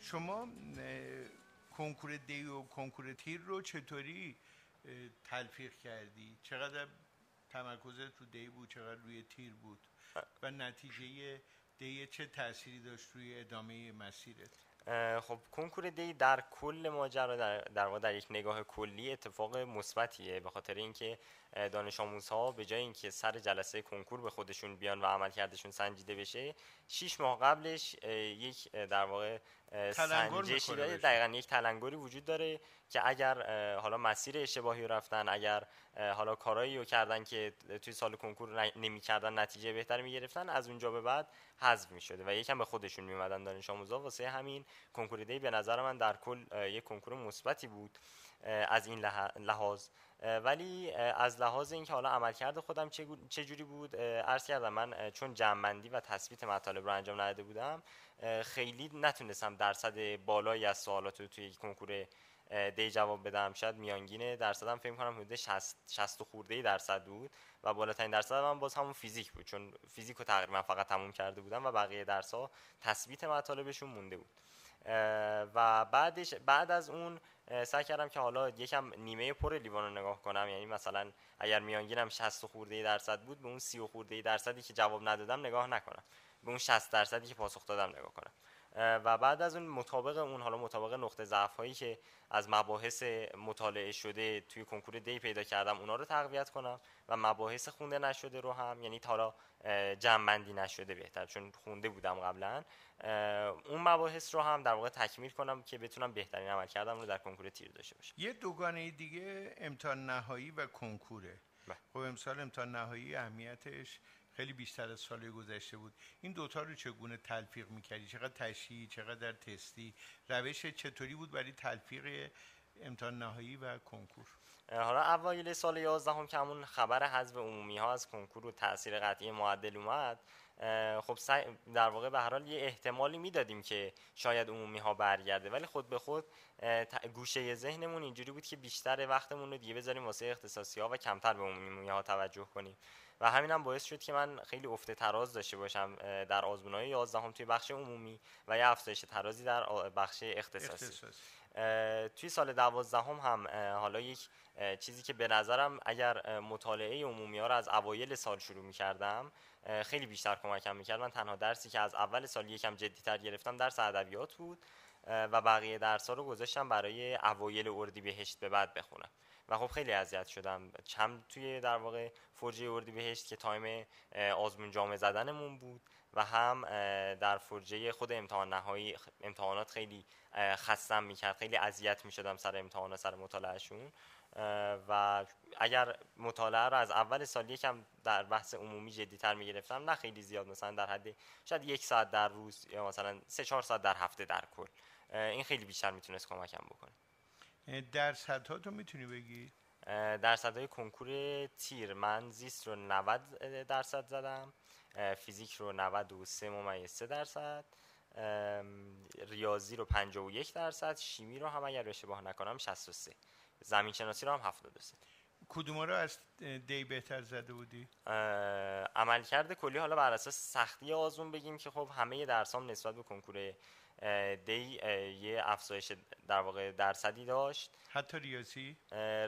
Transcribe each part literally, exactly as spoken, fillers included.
شما کنکور دی و کنکور تیر رو چطوری تلفیق کردی؟ چقدر تمرکزت رو دی بود، چقدر روی تیر بود و نتیجه دی چه تأثیری داشت روی ادامه مسیرت؟ خب کنکور دی در کل ماجرا در در واقع در یک نگاه کلی اتفاق مثبتیه، به خاطر اینکه دانش آموزها به جای اینکه سر جلسه کنکور به خودشون بیان و عملکردشون سنجیده بشه، شش ماه قبلش یک در واقع سنجشی داره، دقیقاً یک تلنگری وجود داره که اگر حالا مسیر اشتباهی رو رفتن، اگر حالا کارایی رو کردن که توی سال کنکور نمی‌کردن نتیجه بهتری می‌گرفتن، از اونجا به بعد حذف می‌شده و یکم به خودشون میومدن دانش آموزها. واسه همین کنکور دی به نظر من در کل یک کنکور مثبتی بود از این لحاظ. ولی از لحاظ اینکه حالا عملکرد خودم چه جوری بود، عرض کردم من چون جمع‌بندی و تثبیت مطالب رو انجام نداده بودم خیلی نتونستم درصد بالایی از سوالات رو توی کنکور دی جواب بدم. شاید میانگین درصدم فکر کنم حدود شصت خورده‌ای درصد بود و بالاترین درصد من باز همون فیزیک بود، چون فیزیک رو تقریبا فقط تموم کرده بودم و بقیه درس‌ها تثبیت مطالبشون مونده بود. و بعدش بعد از اون سعی کردم که حالا یکم نیمه پر لیوان رو نگاه کنم، یعنی مثلا اگر میانگینم شصت خورده درصد بود به اون سی خورده درصدی که جواب ندادم نگاه نکنم، به اون شصت درصدی که پاسخ دادم نگاه کنم و بعد از اون مطابق اون حالا مطابق نقطه ضعف هایی که از مباحث مطالعه شده توی کنکور دی پیدا کردم اونا رو تقویت کنم و مباحث خونده نشده رو هم، یعنی تا حالا جمع‌بندی نشده بهتر چون خونده بودم قبلا، اون مباحث رو هم در واقع تکمیل کنم که بتونم بهترین عملکردم رو در کنکور تیر داشته باشم. یه دوگانه دیگه امتحان نهایی و کنکوره. خب امسال امتحان نهایی اهمیتش خیلی بیشتر از سال گذشته بود. این دوتا رو چگونه تلفیق میکردی؟ چقدر تشریحی، چقدر تستی؟ روش چطوری بود برای تلفیق امتحان نهایی و کنکور؟ حالا اوایل سال یازده هم که همون خبر حذف عمومی ها از کنکور و تأثیر قطعی معدل اومد، خب در واقع به هر حال یه احتمالی میدادیم که شاید عمومی ها برگرده، ولی خود به خود گوشه ذهنمون اینجوری بود که بیشتر وقتمون رو دیگه بذاریم واسه اختصاصی ها و کمتر به عمومی ها توجه کنیم و همین هم باعث شد که من خیلی افت تراز داشته باشم در آزمون‌های یازده هم توی بخش عمومی و یه افزایش ترازی در بخش اختصاصی. اختصاص. توی سال دوازده هم هم حالا یک چیزی که به نظرم اگر مطالعه عمومی ها رو از اوایل سال شروع می‌کردم خیلی بیشتر کمکم می‌کرد. من تنها درسی که از اول سال یکم جدی‌تر گرفتم درس ادبیات بود و بقیه درس‌ها رو گذاشتم برای اوایل اردیبهشت به بعد بخونم و خب خیلی اذیت شدم، چم توی در واقع فرجه اردیبهشت که تایم آزمون جامعه زدنمون بود و هم در فرجه خود امتحان نهایی امتحانات خیلی خستم میکرد، خیلی اذیت میشدم سر امتحانا سر مطالعهشون و اگر مطالعه رو از اول سال یکم در بحث عمومی جدی‌تر میگرفتم، نه خیلی زیاد، مثلا در حد شاید یک ساعت در روز یا مثلا سه چهار ساعت در هفته در کل، این خیلی بیشتر میتونست کمکم بکنه. درصدها تو میتونی بگی؟ درصدهای کنکور تیر من زیست رو نود درصد زدم، فیزیک رو نود و سه ممیز سه درصد، ریاضی رو پنجاه و یک درصد، شیمی رو هم اگر اشتباه نکنم شصت و سه زمین شناسی رو هم هفتاد و سه. کدوم رو از دی بهتر زده بودی؟ عملکرد کلی حالا بر اساس سختی آزمون بگیم که خب همه درسام نسبت به کنکور دی یه افزایش در واقع درصدی داشت. حتی ریاضی؟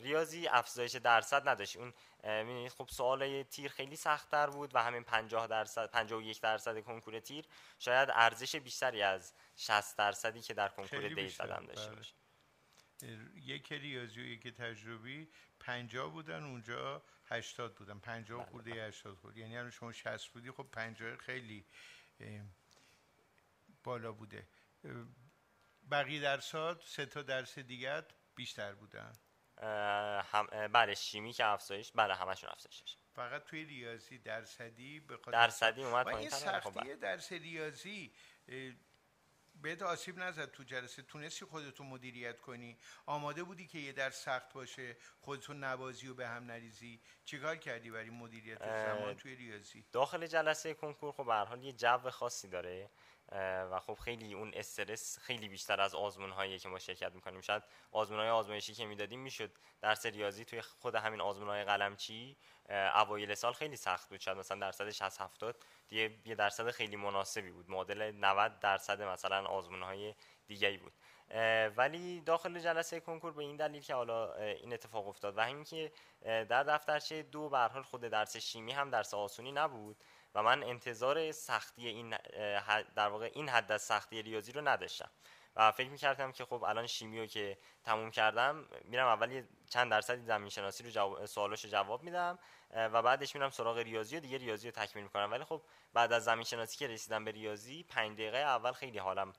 ریاضی افزایش درصد نداشت. اون می‌بینید خب سوال تیر خیلی سخت‌تر بود و همین پنجاه درصد پنجاه و یک درصد کنکور تیر شاید ارزش بیشتری از شصت درصدی که در کنکور دی زدم داشته باشه. یک ریاضی و یک تجربی پنجاه بودن، اونجا هشتاد بودن، پنجاه خورده هشتاد خورده، یعنی هم شما شصت بودی، خب پنجاه خیلی بالا بوده. بقیه درسات سه تا درس دیگر بیشتر بودن. هم بله شیمی که افزایش، بله همشون افزایشش. فقط توی ریاضی درصدی به خاطر درصدی اومد پایین. این سختیه درس ریاضی بهت آسیب نزد تو جلسه؟ تونستی خودتو مدیریت کنی؟ آماده بودی که یه درس سخت باشه خودتو نوازی و به هم نریزی؟ چیکار کردی برای مدیریت زمان توی ریاضی؟ داخل جلسه کنکور خب به هر حال یه جو خاصی داره و خب خیلی اون استرس خیلی بیشتر از آزمون‌هایی که ما شرکت می‌کنیم. شاید آزمون‌های آزمایشی که می‌دادیم میشد درس ریاضی توی خود همین آزمون‌های قلمچی اوایل سال خیلی سخت بود، شاید مثلا درصدش از هفتاد یه یه درصد خیلی مناسبی بود، معادل نود درصد مثلا آزمون‌های دیگه‌ای بود. ولی داخل جلسه کنکور به این دلیل که حالا این اتفاق افتاد و همین که در دفترچه دو به هر حال خود درس شیمی هم درس آسونی نبود و من انتظار سختی این در واقع این حد از سختی ریاضی رو نداشتم و فکر می‌کردم که خب الان شیمیو که تموم کردم میرم اول چند درصد زمین شناسی رو جواب سوالاشو جواب میدم و بعدش میرم سراغ ریاضی و دیگه ریاضی رو تکمیل می‌کنم. ولی خب بعد از زمین شناسی که رسیدم به ریاضی پنج دقیقه اول خیلی حالم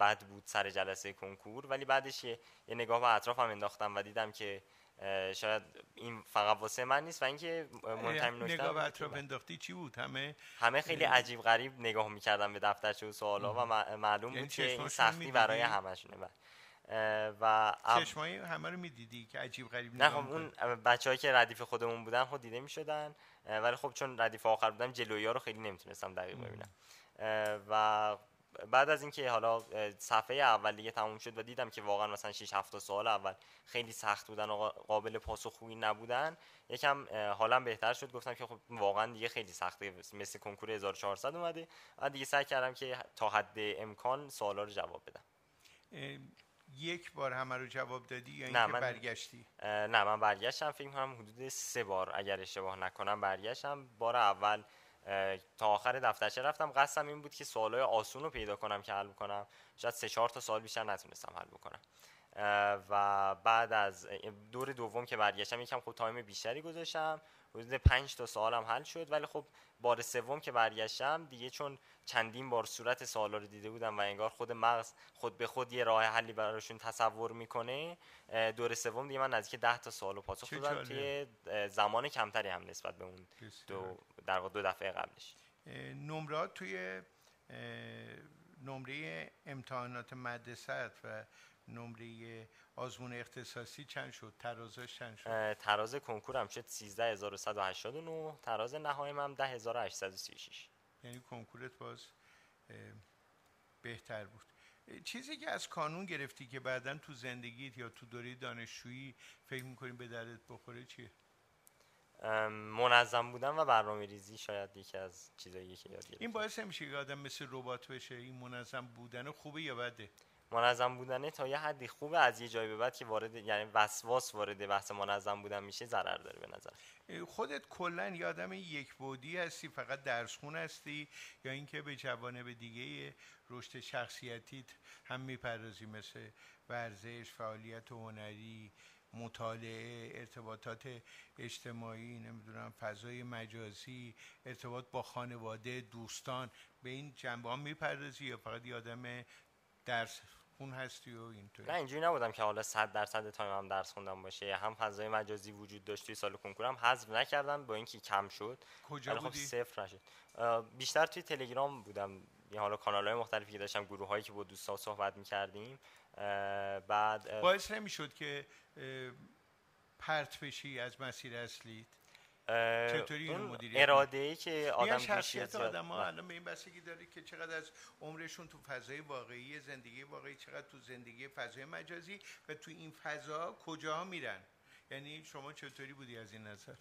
بد بود سر جلسه کنکور، ولی بعدش یه نگاه به اطرافم انداختم و دیدم که شاید این فقط واسه من نیست و اینکه منتظم نشدم. نگاه به اطراف انداختی چی بود؟ همه همه خیلی عجیب غریب نگاه می‌کردن به دفترچه و سوالا و معلوم بود که این سختی برای همشونه. و چشمای همه رو می‌دیدی که عجیب غریب نگاه می‌کردن؟ نه خب اون بچه‌ای که ردیف خودمون بودن خود دیده می‌شدن، ولی خب چون ردیف آخر بودم جلویی‌ها رو خیلی نمی‌تونستم دقیق ببینم. و بعد از اینکه حالا صفحه اول دیگه تموم شد و دیدم که واقعا مثلا شش هفت سوال اول خیلی سخت بودن و قابل پاسخگویی نبودن، یکم حالم بهتر شد، گفتم که خب واقعا دیگه خیلی سخته، مثل کنکور هزار و چهارصد اومده. بعد دیگه سعی کردم که تا حد امکان سوالا رو جواب بدم. یک بار همه رو جواب دادی یا اینکه برگشتی؟ نه من برگشتم، فکر می‌کنم حدود سه بار اگر اشتباه نکنم برگشتم. بار اول تا آخر دفترچه رفتم، قصدم این بود که سوالای آسون رو پیدا کنم که حل بکنم، شاید سه چهار تا سوال بیشتر نتونستم حل بکنم. و بعد از دور دوم که برگشتم یکم خب تایم بیشتری گذاشتم، حدود پنج تا سوالم حل شد. ولی خب بار سوم که برگشتم دیگه چون چندین بار صورت سوالا رو دیده بودم و انگار خود مغز خود به خود یه راه حلی براشون تصور میکنه، دور سوم دیگه من نزدیک ده تا سوال پاسخ دادم که زمان کمتری هم نسبت به اون دو در واقع دو دفعه قبلش. نمرات توی نمره امتحانات مدرسه و نمره آزمون اختصاصی چند شد؟ ترازش چند شد؟ تراز کنکورم شد سیزده هزار و صد و هشتاد و نه، تراز نهاییم هم ده هزار و هشتصد و سی و شش. یعنی کنکورت باز بهتر بود. چیزی که از کانون گرفتی که بعداً تو زندگیت یا تو دوره دانشجویی فکر می‌کنی به دردت بخوره چیه؟ منظم بودن و برنامه ریزی شاید یکی از چیزایی که یاد گرفتم. این باعث میشه که آدم مثل ربات بشه؟ این منظم بودن خوبه یا بده؟ منظم بودنه تا یه حدی خوبه، از یه جایی به بعد که وارد یعنی وسواس وارد بحث منظم بودن میشه ضرر داره به نظر. خودت کلا یه آدم یک بعدی هستی، فقط درسخون هستی یا اینکه به جوانب دیگه رشد شخصیتیت هم میپردازی، مثل ورزش، فعالیت هنری، مطالعه، ارتباطات اجتماعی، نمیدونم فضای مجازی، ارتباط با خانواده، دوستان، به این جنبه‌ها میپردازی یا فقط یه آدم درس اون هستی و اینطوری؟ نه اینجوری نبودم که حالا صد درصد تایم هم درس خوندم باشه، هم فضای مجازی وجود داشت. توی سال کنکورم حذف نکردم با اینکه کم شد. کجا بودی؟ خب صفر نشد. بیشتر توی تلگرام بودم، یه حالا کانال‌های مختلفی که داشتم، گروه‌هایی که با دوستا صحبت می‌کردیم. بعد باعث نمی‌شد که پرت بشی از مسیر اصلیت؟ چطوری اون مدیریت اراده‌ای که آدم شخصیت آدم‌ها الان به این بستگی داره که چقدر از عمرشون تو فضای واقعی زندگی واقعی، چقدر تو زندگی فضای مجازی و تو این فضا کجاها میرن. یعنی شما چطوری بودی از این نظر؟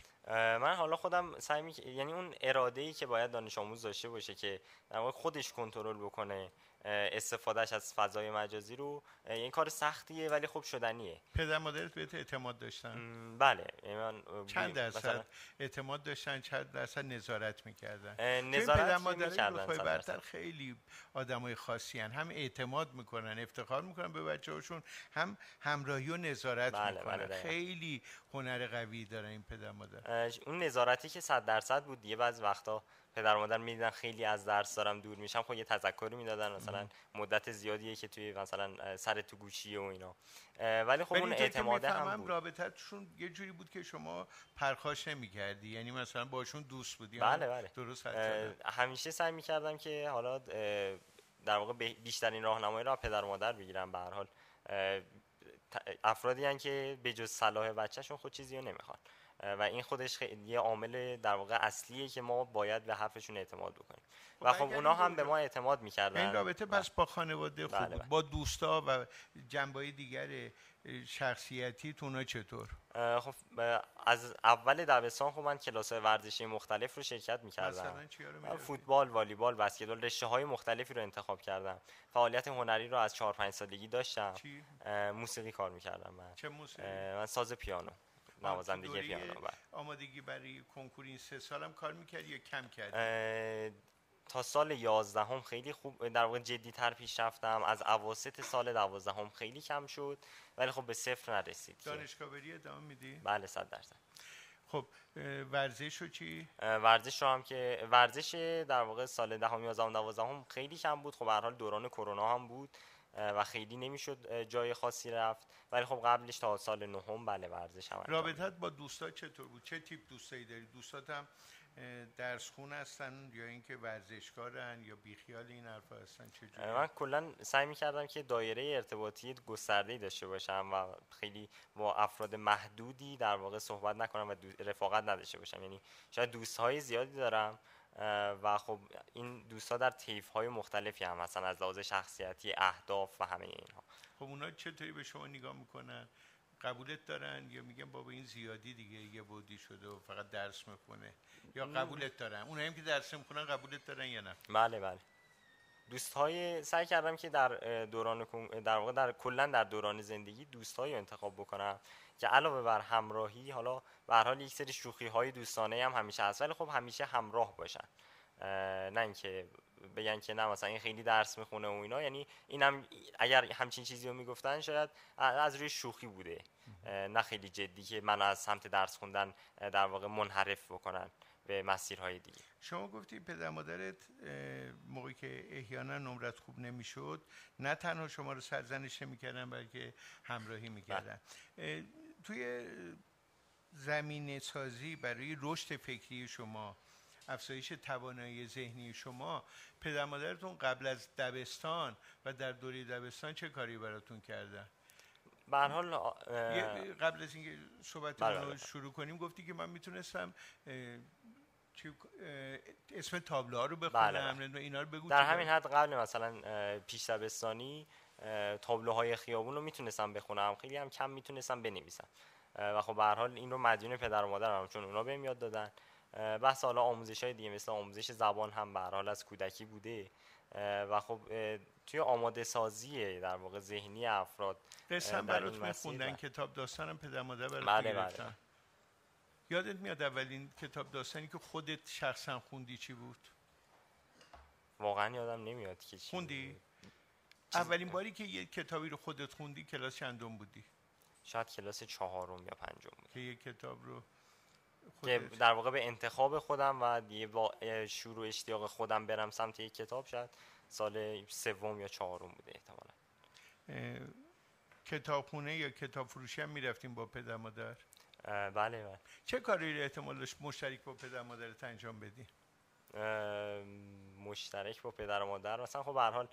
من حالا خودم سعی می یعنی اون اراده‌ای که باید دانش آموز داشته باشه که در واقع خودش کنترل بکنه استفادهش از فضای مجازی رو، این کار سختیه ولی خب شدنیه. پدر مادرت بهت اعتماد داشتن؟ بله. من چند درصد اعتماد داشتن، چند درصد نظارت می‌کردن؟ نظارت می‌کردن. پدر مادر خیلی آدمای خاصی ان، هم اعتماد می‌کنن، افتخار می‌کنن به بچه‌هاشون، هم همراهی و نظارت بله می‌کنن. بله خیلی هنر قوی دارن این پدر مادر. اون نظارتی که صد درصد بود دیگه، بعضی وقتا پدر مادر میدیدن خیلی از درس دارم دور میشم، خب یه تذکری میدادن مثلا مدت زیادیه که توی مثلا سر تو گوشی و اینا، ولی خب اون اعتماد هم بود. رابطتشون یه جوری بود که شما پرخاش نمی‌کردی، یعنی مثلا باشون دوست بودی؟ بله بله درست. همیشه سعی می‌کردم که حالا در واقع بیشترین راهنمایی رو پدر مادر بگیرم. به هر حال افرادی ان که به جز صلاح بچه‌شون خود چیزی رو نمی‌خوان و این خودش یه عامل در واقع اصلیه که ما باید به حرفشون اعتماد بکنیم و خب اونا هم به ما اعتماد می‌کردن. این رابطه پس با خانواده خوب بود، با دوستا و جنبه‌های دیگر شخصیتی تونا چطور؟ خب از اول دبستان خب من کلاس‌های ورزشی مختلف رو شرکت می‌کردم. فوتبال، والیبال، بسکتبال، رشته‌های مختلفی رو انتخاب کردم. فعالیت هنری رو از چهار پنج سالگی داشتم. چی؟ موسیقی کار می‌کردم من. چه موسیقی؟ من ساز پیانو. نوازندگی پیانو. آمادگی برای کنکور این سه سالم کار می‌کرد یا کم کردی؟ تا سال یازدهم خیلی خوب در واقع جدی‌تر پیش رفتم، از اواسط سال دوازدهم خیلی کم شد ولی خب به صفر نرسید. دانشگاه بری ادامه میدی؟ بله صد درصد. خب ورزش رو چی؟ ورزش رو هم که ورزش در واقع سال دهم، یازدهم، دوازدهم خیلی کم بود. خب به هر حال دوران کرونا هم بود و خیلی نمیشد جای خاصی رفت، ولی خب قبلش تا سال نهم بله ورزش هم. رابطت با دوستا چطور بود؟ چه تیپ دوستایی داری؟ دوستات هم درس خون هستن یا اینکه ورزشکارن یا بیخیال این حرفا هستن؟ چجوری؟ من کلا سعی می‌کردم که دایره ارتباطی گسترده‌ای داشته باشم و خیلی با افراد محدودی در واقع صحبت نکنم و رفاقت نداشته باشم. یعنی شاید دوست‌های زیادی دارم و خب این دوستا در طیف‌های مختلفی هم هستن، از لحاظ شخصیتی، اهداف و همه اینها. خب اونا چطوری به شما نگاه میکنن؟ قبولت دارن یا میگن بابا این زیادی دیگه یه بودی شده و فقط درس میخونه، یا قبولت دارن؟ اونایی هم که درس میخونن قبولت دارن یا نه؟ بله بله. دوستای سعی کردم که در دوران در واقع در کلا در دوران زندگی دوستایی انتخاب بکنم که علاوه بر همراهی، حالا به هر حال یک سری شوخی‌های دوستانه هم همیشه هست ولی خب همیشه همراه باشن، نه اینکه بگن که نه مثلا این خیلی درس میخونه و اینا. یعنی اینم اگر همچین چیزی رو میگفتن شاید از روی شوخی بوده، نه خیلی جدی که من از سمت درس خوندن در واقع منحرف بکنن به مسیرهای دیگه. شما گفتی پدر مادرت موقعی که احیانا نمرت خوب نمیشد نه تنها شما رو سرزنش نمیکردن بلکه همراهی میکردن. توی زمینه سازی برای رشد فکری شما، افزایش توانایی ذهنی شما، پدر مادرتون قبل از دبستان و در دوره دبستان چه کاری براتون کردن؟ به هر حال قبل از اینکه صحبتمون رو شروع کنیم گفتی که من میتونستم اسم تابلوها رو بخونم، اینا رو بگو. در همین حد قبل مثلا پیش دبستانی تابلوهای خیابون رو میتونستم بخونم، خیلی هم کم میتونستم بنویسم و خب به هر حال این رو مدیون پدر و مادرم چون اونا بهم یاد دادن. بحث حالا آموزش‌های دیگه مثل آموزش زبان هم به هر حال از کودکی بوده و خب توی آماده سازی در واقع ذهنی افراد رسم براتون خوندن. کتاب داستانم پدر مادر براتون گفتن. یادت میاد اولین کتاب داستانی که خودت شخصا خوندی چی بود؟ واقعا یادم نمیاد که چی خوندی. اولین باری که یه کتابی رو خودت خوندی کلاس چندم بودی؟ شاید کلاس چهارم یا پنجم بود که یه کتاب رو که در واقع به انتخاب خودم و دیگه با شروع اشتیاق خودم برم سمت یک کتاب، شاید سال سوم یا چهارم بوده احتمالاً. کتابخونه یا کتاب فروشی هم می‌رفتیم با پدر مادر؟ بله بله. چه کاری رو احتمالش مشترک با پدر مادرت انجام بدی؟ مشترک با پدر و مادر مثلا، خب به هر حال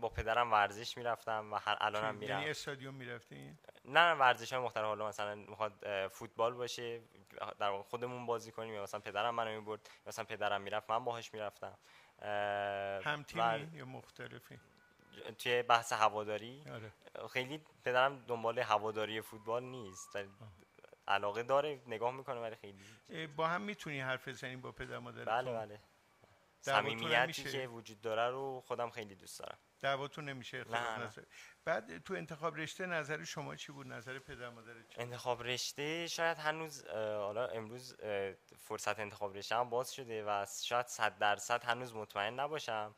با پدرم ورزش میرفتم و هر الانم میرم. یعنی استادیوم میرفتین؟ نه ورزش های مختلف، حالا مثلا میخواد فوتبال باشه در واقع خودمون بازی کنیم، یا مثلا پدرم منو میبرد، مثلا پدرم میرفت من باهاش میرفتم. هم تیمی یا مختلفی؟ توی بحث هواداری آره. خیلی پدرم دنبال هواداری فوتبال نیست، علاقه داره نگاه میکنه ولی خیلی با هم میتونی حرف بزنی با پدر مادر. بله بله، صمیمیتی که وجود داره رو خودم خیلی دوست دارم. دعواتون نمیشه؟ نه. بعد تو انتخاب رشته نظر شما چی بود؟ نظر پدر مادر چی؟ انتخاب رشته شاید هنوز حالا امروز فرصت انتخاب رشته هم باز شده و شاید صد درصد هنوز مطمئن نباشم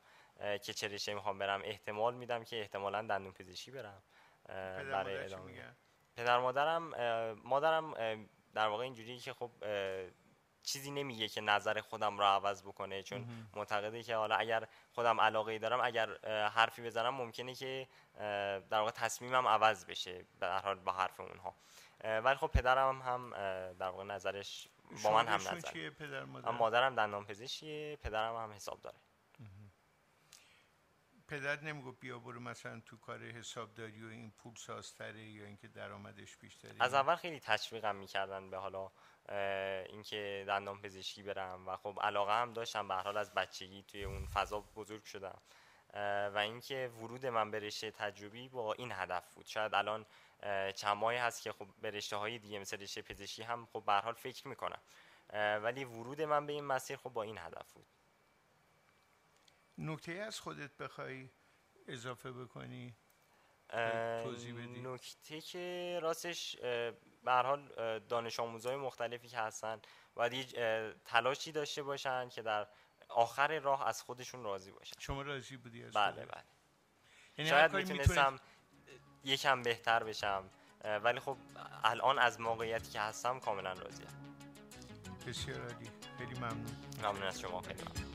که چه رشته میخوام برم. احتمال میدم که احتمالاً دندون پزشکی برم. پدر مادر چی میگن؟ پدر مادرم مادرم در واقع اینجوریه که خب چیزی نمیگه که نظر خودم رو عوض بکنه، چون معتقده که حالا اگر خودم علاقه‌ای دارم اگر حرفی بزنم ممکنه که در واقع تصمیمم عوض بشه به هر حال با حرف اونها. ولی خب پدرم هم در واقع نظرش با من هم نظره. پدر مادر؟ مادرم دندانپزشکیه، پدرم هم حسابداره. پدرت نمیگفت بیا برو مثلا تو کار حسابداری و این پول سازتره یا اینکه درآمدش بیشتره؟ از اول خیلی تشویقم میکردن به حالا اینکه دندان پزشکی برم و خب علاقه هم داشتم، به هر حال از بچگی توی اون فضا بزرگ شدم و اینکه ورود من به رشته تجربی با این هدف بود. شاید الان چند ماهی هست که خب به رشته‌های دیگه مثل رشته پزشکی هم خب به هر حال فکر میکنم، ولی ورود من به این مسیر خب با این هدف بود. نکته‌ای از خودت بخوای اضافه بکنی توضیح بدی؟ نکته که راستش به هر حال دانش آموزای مختلفی که هستن باید تلاشی داشته باشن که در آخر راه از خودشون راضی باشن. شما راضی بودی از؟ بله بله، یعنی شاید میتونستم یکم بهتر بشم ولی خب الان از موقعیتی که هستم کاملا راضیم. بسیار عالی، خیلی ممنون. ممنون از شما، خیلی ممنون.